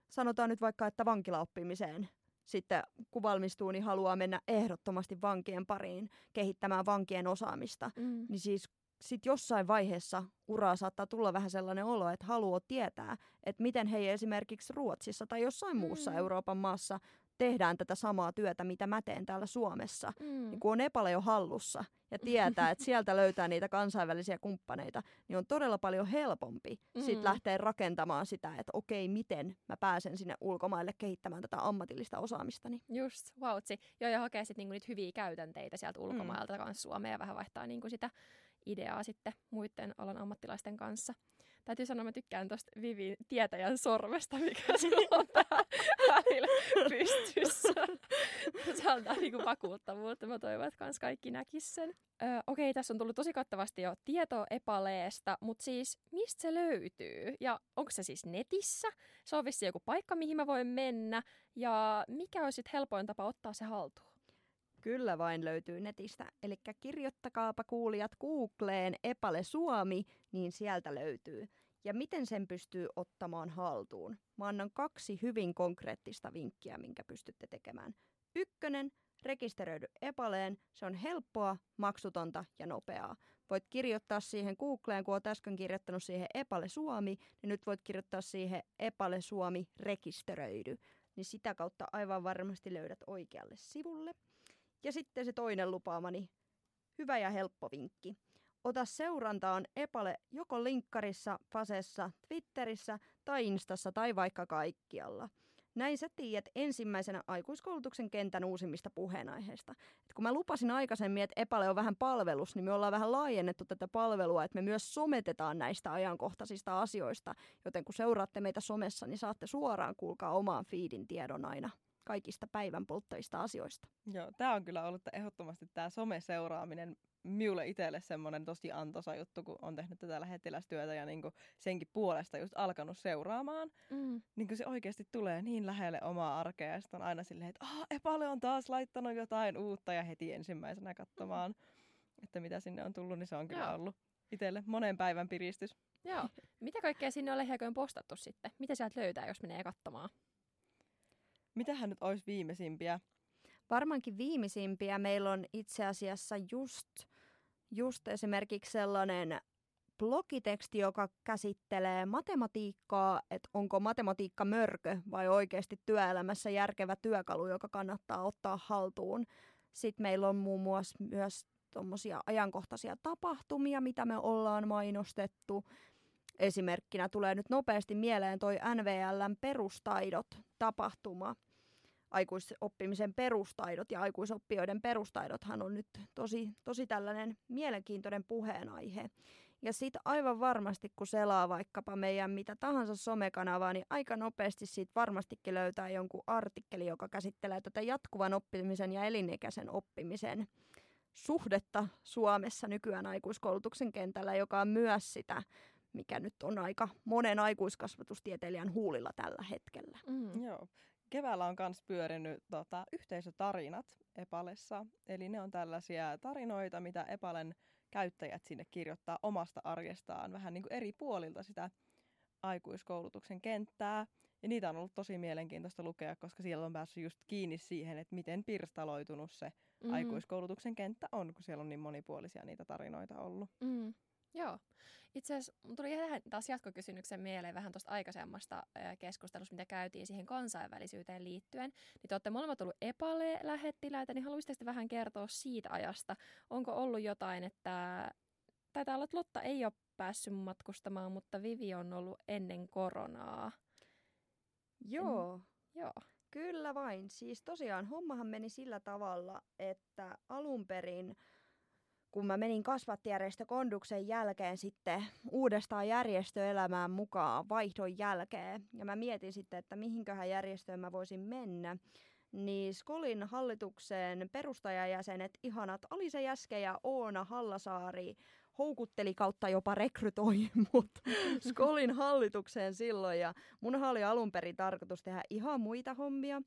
sanotaan nyt vaikka, että vankilaoppimiseen. Sitten kun valmistuu, niin haluaa mennä ehdottomasti vankien pariin kehittämään vankien osaamista. Mm. Niin siis sit jossain vaiheessa uraa saattaa tulla vähän sellainen olo, että haluaa tietää, että miten he esimerkiksi Ruotsissa tai jossain muussa mm. Euroopan maassa tehdään tätä samaa työtä, mitä mä teen täällä Suomessa. Mm. Niin kun on EPALE jo hallussa ja tietää, että sieltä löytää niitä kansainvälisiä kumppaneita, niin on todella paljon helpompi mm. sit lähteä rakentamaan sitä, että okei, miten mä pääsen sinne ulkomaille kehittämään tätä ammatillista osaamistani. Just, vautsi. Joo, ja hakee sitten niinku niitä hyviä käytänteitä sieltä ulkomailta mm. kanssa Suomeen ja vähän vaihtaa niinku sitä ideaa sitten muiden alan ammattilaisten kanssa. Täytyy sanoa, mä tykkään tuosta Vivi tietäjän sormesta, mikä sulla on täällä välillä pystyssä. Se antaa niinku vakuuttavuutta. Mä toivon, että kans kaikki näkis sen. Öö, okei, tässä on tullut tosi kattavasti jo tietoa EPALEesta, mutta siis mistä se löytyy? Ja onko se siis netissä? Se on vissiin joku paikka, mihin mä voin mennä. Ja mikä on sitten helpoin tapa ottaa se haltuun? Kyllä vain löytyy netistä. Elikkä kirjoittakaapa kuulijat Googleen EPALE Suomi, niin sieltä löytyy. Ja miten sen pystyy ottamaan haltuun? Mä annan kaksi hyvin konkreettista vinkkiä, minkä pystytte tekemään. Ykkönen, rekisteröidy EPALEen. Se on helppoa, maksutonta ja nopeaa. Voit kirjoittaa siihen Googleen, kun olet äsken kirjoittanut siihen EPALE Suomi, niin nyt voit kirjoittaa siihen EPALE Suomi rekisteröidy. Niin sitä kautta aivan varmasti löydät oikealle sivulle. Ja sitten se toinen lupaamani, hyvä ja helppo vinkki. Ota seurantaan EPALE joko linkkarissa, Fasessa, Twitterissä tai Instassa tai vaikka kaikkialla. Näin sä tiedät ensimmäisenä aikuiskoulutuksen kentän uusimmista puheenaiheista. Et kun mä lupasin aikaisemmin, että EPALE on vähän palvelus, niin me ollaan vähän laajennettu tätä palvelua, että me myös sometetaan näistä ajankohtaisista asioista. Joten kun seuraatte meitä somessa, niin saatte suoraan kuulkaa omaan feedin tiedon aina kaikista päivän polttoista asioista. Joo, tämä on kyllä ollut ehdottomasti tämä someseuraaminen minulle itselle semmoinen tosi antoisa juttu, kun on tehnyt tätä lähettilästyötä ja niinku senkin puolesta just alkanut seuraamaan. Mm. Niin kun se oikeasti tulee niin lähelle omaa arkea ja sitten on aina silleen, että ah, EPALE on taas laittanut jotain uutta ja heti ensimmäisenä katsomaan, mm. että mitä sinne on tullut, niin se on kyllä Joo. ollut itselle monen päivän piristys. Joo. Mitä kaikkea sinne on lähiaikoin postattu sitten? Mitä sieltä löytää, jos menee katsomaan? Mitähän nyt olisi viimeisimpiä? Varmaankin viimeisimpiä. Meillä on itse asiassa just, just esimerkiksi sellainen blogiteksti, joka käsittelee matematiikkaa, että onko matematiikka mörkö vai oikeasti työelämässä järkevä työkalu, joka kannattaa ottaa haltuun. Sitten meillä on muun muassa myös tuommoisia ajankohtaisia tapahtumia, mitä me ollaan mainostettu. Esimerkkinä tulee nyt nopeasti mieleen toi N V L:n perustaidot-tapahtuma. Aikuisoppimisen perustaidot ja aikuisoppijoiden perustaidothan on nyt tosi, tosi tällainen mielenkiintoinen puheenaihe. Ja sitten aivan varmasti, kun selaa vaikkapa meidän mitä tahansa somekanavaa, niin aika nopeasti siitä varmastikin löytää jonkun artikkeli, joka käsittelee tätä jatkuvan oppimisen ja elinikäisen oppimisen suhdetta Suomessa nykyään aikuiskoulutuksen kentällä, joka on myös sitä, mikä nyt on aika monen aikuiskasvatustieteilijän huulilla tällä hetkellä. Mm. Joo. Keväällä on myös pyörinyt tota, yhteisötarinat EPALessa. Eli ne on tällaisia tarinoita, mitä EPALen käyttäjät sinne kirjoittaa omasta arjestaan vähän niin kuin eri puolilta sitä aikuiskoulutuksen kenttää. Ja niitä on ollut tosi mielenkiintoista lukea, koska siellä on päässyt just kiinni siihen, että miten pirstaloitunut se mm. aikuiskoulutuksen kenttä on, kun siellä on niin monipuolisia niitä tarinoita ollut. Mm. Joo. Itse asiassa tuli ihan taas jatkokysymyksen mieleen vähän tuosta aikaisemmasta keskustelusta, mitä käytiin siihen kansainvälisyyteen liittyen. Niin te olette molemmat olleet EPALE-lähettiläitä, niin haluaisitteko vähän kertoa siitä ajasta? Onko ollut jotain, että taitaa olla, että Lotta ei ole päässyt matkustamaan, mutta Vivi on ollut ennen koronaa. Joo. En, joo. Kyllä vain. Siis tosiaan hommahan meni sillä tavalla, että alun perin kun mä menin kasvattajärjestö Konduksen jälkeen sitten uudestaan järjestöelämään mukaan vaihdon jälkeen, ja mä mietin sitten, että mihinköhän järjestöön mä voisin mennä, niin Skollin hallituksen perustajajäsenet, ihanat Alisa Jäske ja Oona Hallasaari, houkutteli kautta jopa rekrytoi mut Skollin hallitukseen silloin, ja munhan oli alun perin tarkoitus tehdä ihan muita hommia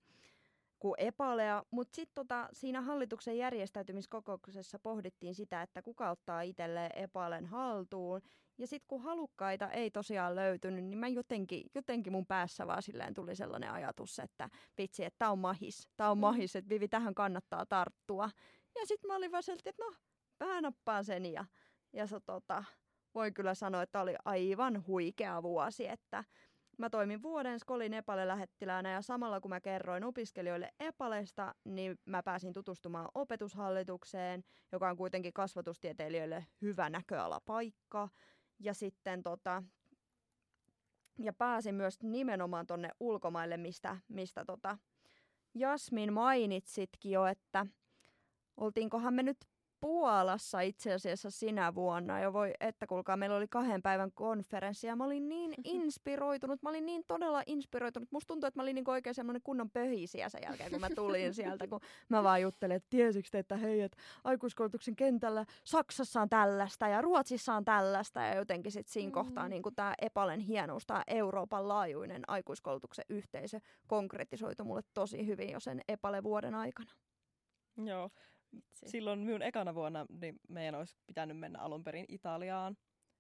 kuin EPALEa, mutta sitten tota, siinä hallituksen järjestäytymiskokouksessa pohdittiin sitä, että kuka ottaa itselleen EPALEn haltuun. Ja sitten kun halukkaita ei tosiaan löytynyt, niin mä jotenkin, jotenkin mun päässä vaan silleen tuli sellainen ajatus, että vitsi, että tää on mahis, tää on mahis, että Vivi, tähän kannattaa tarttua. Ja sitten mä olin vaan sieltä, että no, vähän nappaan sen ja, ja se, tota, voin kyllä sanoa, että oli aivan huikea vuosi, että mä toimin vuoden Skollin EPALE-lähettiläänä ja samalla kun mä kerroin opiskelijoille EPALEsta, niin mä pääsin tutustumaan opetushallitukseen, joka on kuitenkin kasvatustieteilijöille hyvä näköalapaikka. Ja sitten tota, ja pääsin myös nimenomaan tonne ulkomaille, mistä, mistä tota Jasmin mainitsitkin jo, että oltiinkohan me nyt Puolassa itse asiassa sinä vuonna, ja voi, että kuulkaa, meillä oli kahden päivän konferenssi, ja mä olin niin inspiroitunut, mä olin niin todella inspiroitunut. Musta tuntuu, että mä olin niin oikein semmoinen kunnon pöhisiä sen jälkeen, kun mä tulin sieltä, kun mä vaan juttelin, että tiesikö te, että hei, että aikuiskoulutuksen kentällä Saksassa on tällaista, ja Ruotsissa on tällaista, ja jotenkin sitten siinä kohtaa niin kun tämä EPALEn hienous, tämä Euroopan laajuinen aikuiskoulutuksen yhteisö konkretisoitu mulle tosi hyvin jo sen EPALE-vuoden aikana. Joo. Itse. Silloin minun ekana vuonna niin meidän olisi pitänyt mennä alun perin Italiaan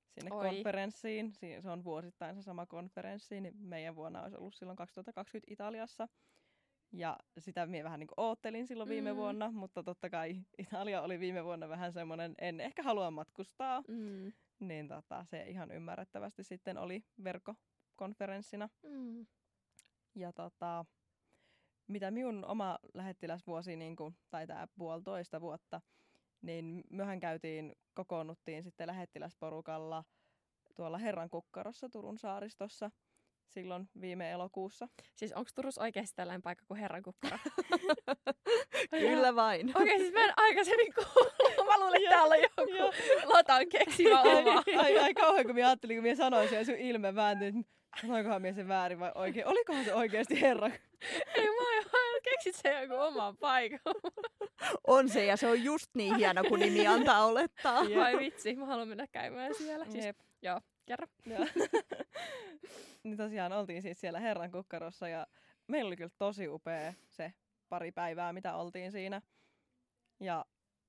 sinne Oi. konferenssiin. Se on vuosittain se sama konferenssi, niin meidän vuonna olisi ollut silloin kaksituhattakaksikymmentä Italiassa. Ja sitä minä vähän niin kuin oottelin silloin mm. viime vuonna, mutta totta kai Italia oli viime vuonna vähän semmoinen, en ehkä halua matkustaa. Mm. Niin tota, se ihan ymmärrettävästi sitten oli verkkokonferenssina. Mm. Ja tota, mitä minun oma lähettiläsvuosi, niin kuin, tai tämä puolitoista vuotta, niin myöhän käytiin, kokoonnuttiin sitten lähettiläsporukalla tuolla Herran Kukkarossa Turun saaristossa silloin viime elokuussa. Siis onko Turussa oikeasti tällainen paikka kuin Herran Kukkara? Kyllä vain. Okei, okay, siis mä en aikaisemmin kuullut. Mä luulin, että täällä on joku Lotan keksimä oma. Ai, ai kauhean, kun minä ajattelin, kun minä sanoin sen ja sun ilme vääntyy, sanoinkohan minä sen väärin vai oikein? Olikohan se oikeasti Herran? Ei mä keksit sen joku oman paikan. On se, ja se on just niin hieno, kun nimi antaa olettaa. Vai vitsi, mä haluan mennä käymään siellä. Siis, joo, kerro. Niin tosiaan oltiin siis siellä Herran Kukkarossa ja meillä oli kyllä tosi upea se pari päivää, mitä oltiin siinä. Ja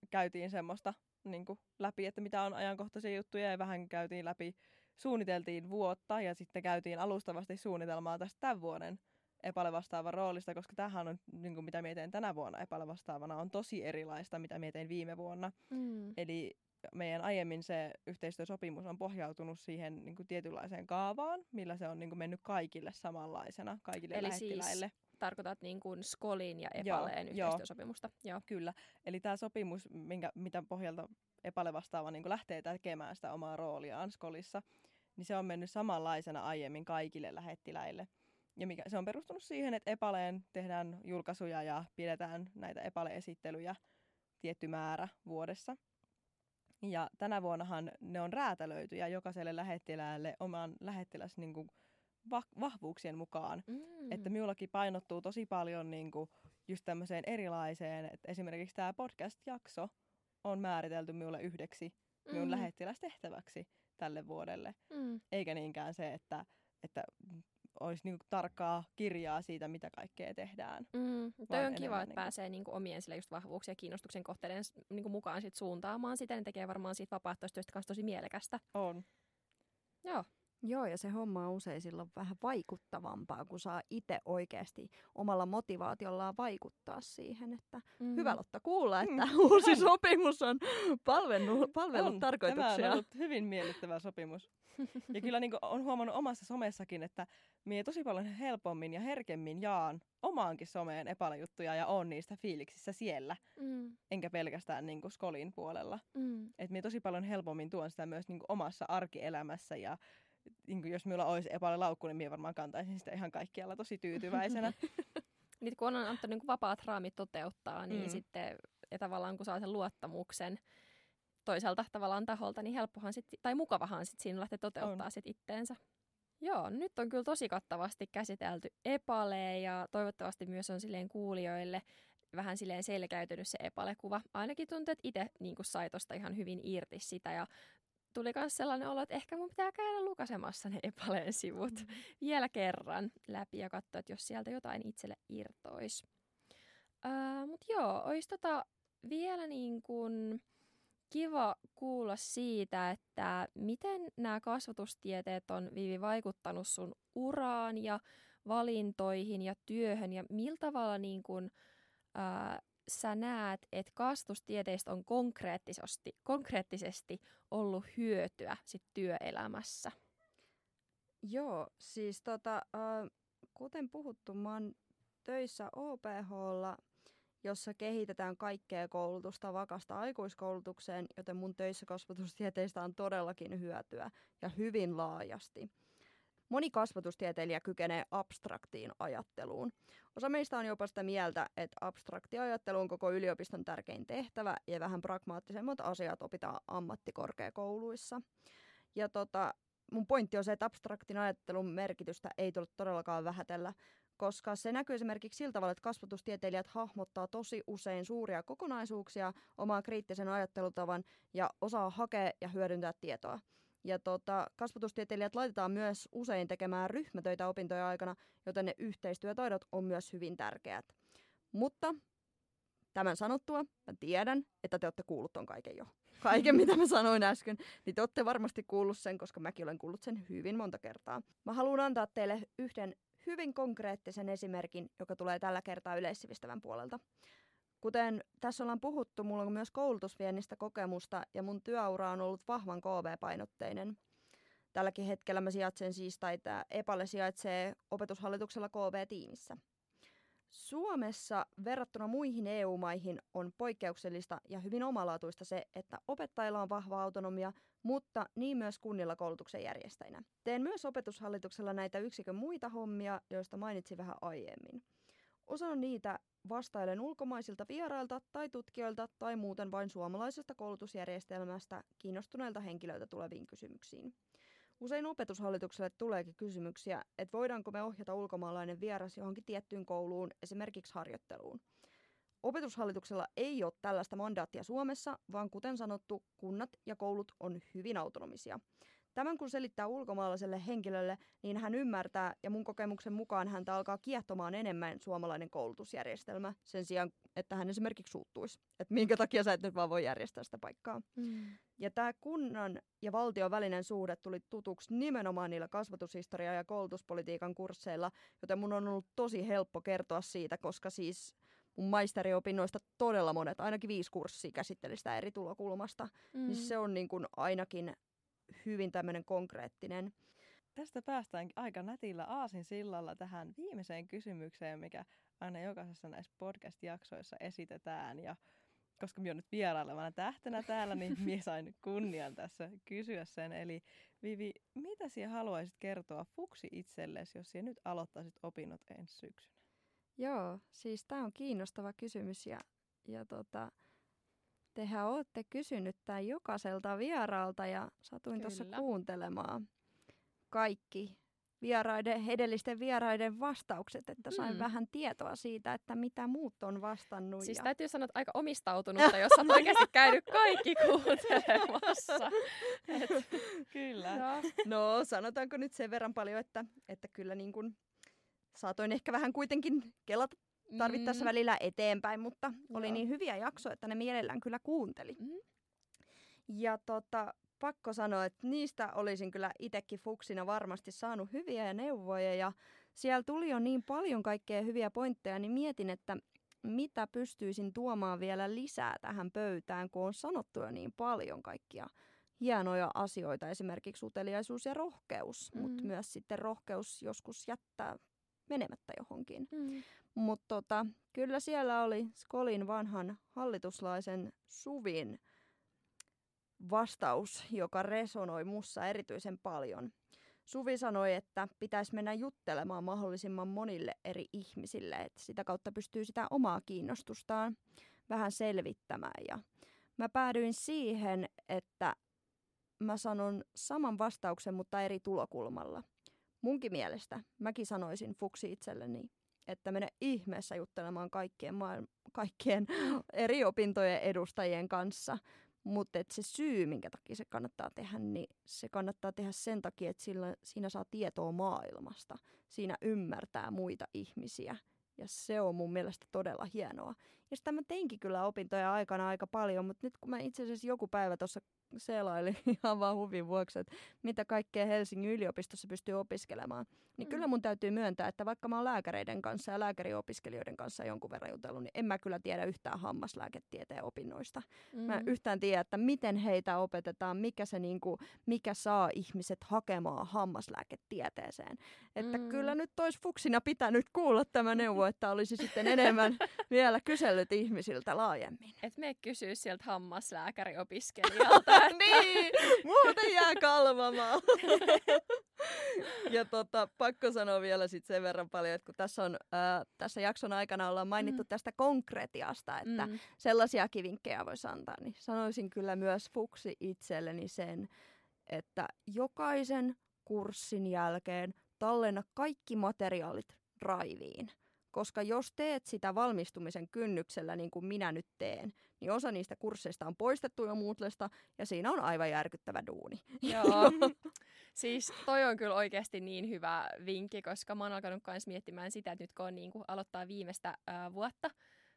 käytiin semmoista niin kuin läpi, että mitä on ajankohtaisia juttuja ja vähän käytiin läpi. Suunniteltiin vuotta ja sitten käytiin alustavasti suunnitelmaa tästä tämän vuoden EPALE-vastaavan roolista, koska tämähän on, niin kuin mitä mietin tänä vuonna EPALE-vastaavana, on tosi erilaista, mitä mietin viime vuonna. Mm. Eli meidän aiemmin se yhteistyösopimus on pohjautunut siihen niin kuin tietynlaiseen kaavaan, millä se on niin kuin mennyt kaikille samanlaisena, kaikille eli lähettiläille. Eli siis tarkoitat niin kuin Skollin ja EPALEen joo, yhteistyösopimusta. Joo. Kyllä. Eli tämä sopimus, minkä, mitä pohjalta EPALE-vastaava niin kuin lähtee tekemään sitä omaa rooliaan Skollissa, niin se on mennyt samanlaisena aiemmin kaikille lähettiläille. Ja mikä, se on perustunut siihen, että EPALEen tehdään julkaisuja ja pidetään näitä EPALE-esittelyjä tietty määrä vuodessa. Ja tänä vuonnahan ne on räätälöityjä jokaiselle lähettiläälle oman lähettiläs niin kuin vahvuuksien mukaan. Mm. Että minullakin painottuu tosi paljon niin kuin just tämmöiseen erilaiseen, että esimerkiksi tämä podcast-jakso on määritelty minulle yhdeksi minun mm. lähettilästehtäväksi tälle vuodelle. Mm. Eikä niinkään se, että että olisi niinku tarkkaa kirjaa siitä, mitä kaikkea tehdään. Mm, toi on kiva, että niinku pääsee niinku omien sille just vahvuuksia ja kiinnostuksen kohteiden niinku mukaan sit suuntaamaan sitä. Ne tekee varmaan siitä vapaaehtoistyöstä kanssa tosi mielekästä. On. Joo. Joo, ja se homma on usein silloin vähän vaikuttavampaa, kun saa itse oikeasti omalla motivaatiollaan vaikuttaa siihen, että mm. hyvä Lotta kuulla, että mm. uusi sopimus on palvellut, palvellut on, tarkoituksia. Tämä on ollut hyvin miellyttävä sopimus. Ja kyllä niin kuin on huomannut omassa somessakin, että minä tosi paljon helpommin ja herkemmin jaan omaankin someen EPALE-juttuja ja on niistä fiiliksissä siellä, mm. enkä pelkästään niin kuin Skolin puolella. Mm. Että minä tosi paljon helpommin tuon sitä myös niin kuin omassa arkielämässä ja jos minulla olisi EPALE-laukku, niin minä varmaan kantaisin sitä ihan kaikkialla tosi tyytyväisenä. Niin, kun on antanut niin vapaat raamit toteuttaa, niin mm. sitten, ja tavallaan kun saa sen luottamuksen toiselta tavallaan taholta, niin helppohan sit, tai mukavahan sit siinä lähtee toteuttaa sit itteensä. Joo, no nyt on kyllä tosi kattavasti käsitelty EPALEa ja toivottavasti myös on silleen kuulijoille vähän silleen selkäytynyt se EPALE-kuva. Ainakin tuntuu, että itse niin sai tuosta ihan hyvin irti sitä ja tuli myös sellainen olo, että ehkä mun pitää käydä lukasemassa ne EPALEn sivut mm. vielä kerran läpi ja katsoa, että jos sieltä jotain itselle irtoisi. Äh, Mutta joo, olisi tota vielä niin kuin kiva kuulla siitä, että miten nämä kasvatustieteet on, Vivi, vaikuttanut sun uraan ja valintoihin ja työhön ja millä tavalla niin kuin, äh, sä näet, että kasvatustieteistä on konkreettisesti, konkreettisesti ollut hyötyä sit työelämässä? Joo, siis tota, äh, kuten puhuttu, mä oon töissä O P H:lla, jossa kehitetään kaikkea koulutusta vakasta aikuiskoulutukseen, joten mun töissä kasvatustieteistä on todellakin hyötyä ja hyvin laajasti. Moni kasvatustieteilijä kykenee abstraktiin ajatteluun. Osa meistä on jopa sitä mieltä, että abstrakti ajattelu on koko yliopiston tärkein tehtävä ja vähän pragmaattisemmat asiat opitaan ammattikorkeakouluissa. Ja tota, mun pointti on se, että abstraktin ajattelun merkitystä ei tule todellakaan vähätellä, koska se näkyy esimerkiksi sillä tavalla, että kasvatustieteilijät hahmottaa tosi usein suuria kokonaisuuksia, omaa kriittisen ajattelutavan ja osaa hakea ja hyödyntää tietoa. Ja tota, kasvatustieteilijät laitetaan myös usein tekemään ryhmätöitä opintojen aikana, joten ne yhteistyötaidot on myös hyvin tärkeät. Mutta tämän sanottua mä tiedän, että te olette kuullut ton kaiken jo. Kaiken, mitä mä sanoin äsken, niin te olette varmasti kuullut sen, koska mäkin olen kuullut sen hyvin monta kertaa. Mä haluan antaa teille yhden hyvin konkreettisen esimerkin, joka tulee tällä kertaa yleissivistävän puolelta. Kuten tässä ollaan puhuttu, mulla on myös koulutusviennistä kokemusta ja mun työura on ollut vahvan K V-painotteinen. Tälläkin hetkellä mä sijaitsen siis, tai tämä EPALE sijaitsee opetushallituksella K V-tiimissä. Suomessa verrattuna muihin E U-maihin on poikkeuksellista ja hyvin omalaatuista se, että opettajilla on vahva autonomia, mutta niin myös kunnilla koulutuksen järjestäjinä. Teen myös opetushallituksella näitä yksikön muita hommia, joista mainitsin vähän aiemmin. Osana niitä vastailen ulkomaisilta vierailta tai tutkijoilta tai muuten vain suomalaisesta koulutusjärjestelmästä kiinnostuneilta henkilöiltä tuleviin kysymyksiin. Usein opetushallitukselle tuleekin kysymyksiä, että voidaanko me ohjata ulkomaalainen vieras johonkin tiettyyn kouluun, esimerkiksi harjoitteluun. Opetushallituksella ei ole tällaista mandaattia Suomessa, vaan kuten sanottu, kunnat ja koulut on hyvin autonomisia. Tämän kun selittää ulkomaalaiselle henkilölle, niin hän ymmärtää ja mun kokemuksen mukaan häntä alkaa kiehtomaan enemmän suomalainen koulutusjärjestelmä sen sijaan, että hän esimerkiksi suuttuisi. Että minkä takia sä et nyt vaan voi järjestää sitä paikkaa. Mm. Ja tämä kunnan ja valtion välinen suhde tuli tutuksi nimenomaan niillä kasvatushistoria- ja koulutuspolitiikan kursseilla, joten mun on ollut tosi helppo kertoa siitä, koska siis mun maisteriopinnoista todella monet, ainakin viisi kurssia käsitteli sitä eri tulokulmasta. Mm. Niin se on niin kuin ainakin hyvin tämmöinen konkreettinen. Tästä päästään aika nätillä aasinsillalla tähän viimeiseen kysymykseen, mikä aina jokaisessa näissä podcast-jaksoissa esitetään. Ja koska minä olen nyt vierailevana tähtenä täällä, niin minä sain kunnian tässä kysyä sen. Eli Vivi, mitä sinä haluaisit kertoa fuksi itsellesi, jos sinä nyt aloittaisit opinnot ensi syksynä? Joo, siis tämä on kiinnostava kysymys ja, ja tota... tehän olette kysynyt tämän jokaiselta vieraalta ja satuin tuossa kuuntelemaan kaikki vieraiden, edellisten vieraiden vastaukset, että sain mm. vähän tietoa siitä, että mitä muut on vastannut. Siis ja täytyy sanoa, että aika omistautunutta, jos olet oikeasti käynyt kaikki kuuntelemassa. Et, kyllä. No. no sanotaanko nyt sen verran paljon, että, että kyllä niin kun saatoin ehkä vähän kuitenkin kelata tarvittaessa välillä eteenpäin, mutta oli Joo. niin hyviä jaksoja, että ne mielellään kyllä kuunteli. Mm. Ja tota, pakko sanoa, että niistä olisin kyllä itsekin fuksina varmasti saanut hyviä neuvoja ja siellä tuli jo niin paljon kaikkea hyviä pointteja, niin mietin, että mitä pystyisin tuomaan vielä lisää tähän pöytään, kun on sanottu jo niin paljon kaikkia hienoja asioita, esimerkiksi uteliaisuus ja rohkeus, mm. mutta myös sitten rohkeus joskus jättää menemättä johonkin. Mm. Mutta tota, kyllä siellä oli Skollin vanhan hallituslaisen Suvin vastaus, joka resonoi mussa erityisen paljon. Suvi sanoi, että pitäisi mennä juttelemaan mahdollisimman monille eri ihmisille, että sitä kautta pystyy sitä omaa kiinnostustaan vähän selvittämään. Ja mä päädyin siihen, että mä sanon saman vastauksen, mutta eri tulokulmalla. Munkin mielestä mäkin sanoisin fuksi itselleni, että mene ihmeessä juttelemaan kaikkien, maailma, kaikkien eri opintojen edustajien kanssa. Mutta se syy, minkä takia se kannattaa tehdä, niin se kannattaa tehdä sen takia, että sillä, siinä saa tietoa maailmasta. Siinä ymmärtää muita ihmisiä ja se on mun mielestä todella hienoa. Ja sitä mä teinkin kyllä opintoja aikana aika paljon, mutta nyt kun mä itse asiassa joku päivä tuossa selailin ihan vaan huvin vuoksi, että mitä kaikkea Helsingin yliopistossa pystyy opiskelemaan, niin mm. kyllä mun täytyy myöntää, että vaikka mä oon lääkäreiden kanssa ja lääkäriopiskelijoiden kanssa jonkun verran jutellut, niin en mä kyllä tiedä yhtään hammaslääketieteen opinnoista. Mm. Mä en yhtään tiedä, että miten heitä opetetaan, mikä, se niinku, mikä saa ihmiset hakemaan hammaslääketieteeseen. Että mm. kyllä nyt olisi fuksina pitänyt kuulla tämä neuvo, että olisi sitten enemmän vielä kysellyt ihmisiltä laajemmin. Et me kysyä sieltä hammaslääkäriopiskelijalta. Niin, muuten jää kalvamaan. Ja tota, pakko sanoa vielä sit sen verran paljon, että kun tässä, on, äh, tässä jakson aikana ollaan mainittu mm. tästä konkretiasta, että mm. sellaisiakin vinkkejä voisi antaa, niin sanoisin kyllä myös fuksi itselleni sen, että jokaisen kurssin jälkeen tallenna kaikki materiaalit draiviin. Koska jos teet sitä valmistumisen kynnyksellä, niin kuin minä nyt teen, niin osa niistä kursseista on poistettu jo Moodlesta, ja siinä on aivan järkyttävä duuni. Joo, siis toi on kyllä oikeasti niin hyvä vinkki, koska mä oon alkanut myös miettimään sitä, että nyt kun on niin kuin aloittaa viimeistä ää, vuotta,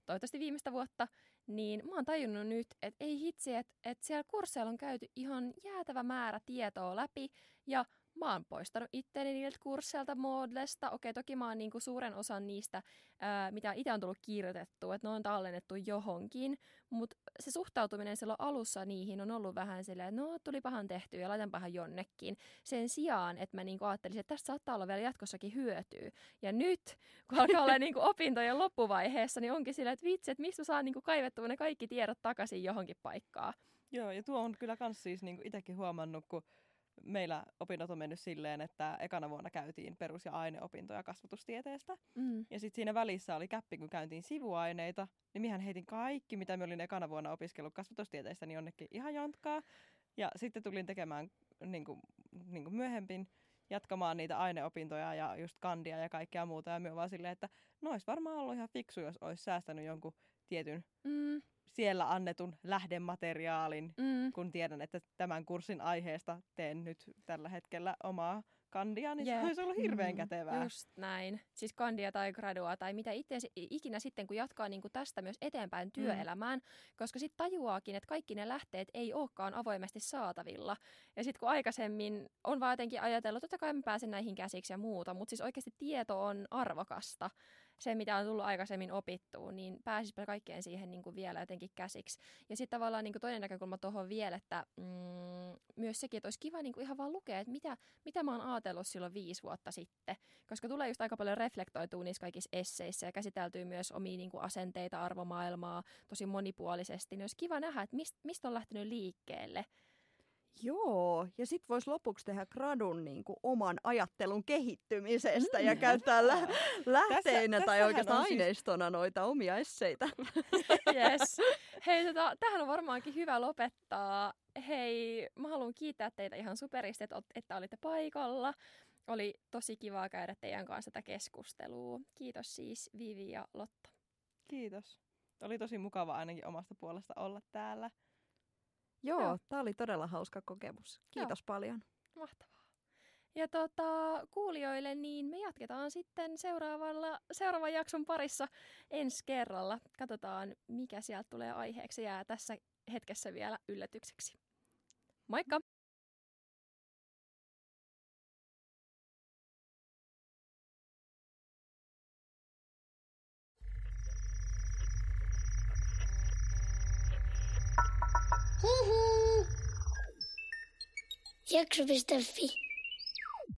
toivottavasti viimeistä vuotta, niin mä oon tajunnut nyt, että ei hitsi, että, että siellä kursseilla on käyty ihan jäätävä määrä tietoa läpi, ja mä oon poistanut itteni niiltä kursseilta, Moodlesta. Okei, toki mä oon niinku suuren osan niistä, ää, mitä itse on tullut kirjoitettua, että ne on tallennettu johonkin. Mutta se suhtautuminen silloin alussa niihin on ollut vähän silleen, että no tulipahan tehtyä ja laitanpahan jonnekin. Sen sijaan, että mä niinku ajattelisin, että tästä saattaa olla vielä jatkossakin hyötyä. Ja nyt, kun alkaa olla niinku opintojen loppuvaiheessa, niin onkin silleen, että vitsi, että mistä mä saan niinku kaivettua ne kaikki tiedot takaisin johonkin paikkaan. Joo, ja tuo on kyllä kans siis niinku itsekin huomannut, kun meillä opinnot on mennyt silleen, että ekana vuonna käytiin perus- ja aineopintoja kasvatustieteestä. Mm. Ja sitten siinä välissä oli käppi, kun käyntiin sivuaineita. Niin mihän heitin kaikki, mitä me olin ekana vuonna opiskellut kasvatustieteestä, niin jonnekin ihan jantkaa. Ja sitten tulin tekemään niin kuin, niin kuin myöhemmin jatkamaan niitä aineopintoja ja just kandia ja kaikkea muuta. Ja me on vaan silleen, että no olisi varmaan ollut ihan fiksu, jos olisi säästänyt jonkun tietyn mm. siellä annetun lähdemateriaalin, mm. kun tiedän, että tämän kurssin aiheesta teen nyt tällä hetkellä omaa kandia, niin yeah. se olisi ollut hirveän kätevää. Just näin. Siis kandia tai gradua tai mitä itse ikinä sitten, kun jatkaa niin kuin tästä myös eteenpäin työelämään, mm. koska sitten tajuaakin, että kaikki ne lähteet ei olekaan avoimesti saatavilla. Ja sitten kun aikaisemmin on vaan jotenkin ajatellut, totta kai mä pääsen näihin käsiksi ja muuta, mutta siis oikeasti tieto on arvokasta. Se, mitä on tullut aikaisemmin opittua, niin pääsisipä kaikkeen siihen niin kuin vielä jotenkin käsiksi. Ja sitten tavallaan niin kuin toinen näkökulma tuohon vielä, että mm, myös sekin, että olisi kiva niin kuin ihan vaan lukea, että mitä, mitä mä oon ajatellut silloin viisi vuotta sitten. Koska tulee just aika paljon reflektoitua niissä kaikissa esseissä ja käsiteltyy myös omia niin kuin asenteita, arvomaailmaa tosi monipuolisesti. Niin olisi kiva nähdä, että mist, mistä on lähtenyt liikkeelle. Joo, ja sitten voisi lopuksi tehdä gradun niin kuin oman ajattelun kehittymisestä mm, ja käyttää lä- lähteinä tässä, tai oikeastaan aineistona siis noita omia esseitä. Yes. Hei, tota, tähän on varmaankin hyvä lopettaa. Hei, mä haluan kiittää teitä ihan superisti, että olitte paikalla. Oli tosi kivaa käydä teidän kanssa tätä keskustelua. Kiitos siis Vivi ja Lotta. Kiitos. Oli tosi mukava ainakin omasta puolesta olla täällä. Joo, Joo. Tämä oli todella hauska kokemus. Kiitos Joo. paljon. Mahtavaa. Ja tota, kuulijoille, niin me jatketaan sitten seuraavalla, seuraavan jakson parissa ensi kerralla. Katsotaan, mikä sieltä tulee aiheeksi. Jää tässä hetkessä vielä yllätykseksi. Moikka! Jakso piste fi.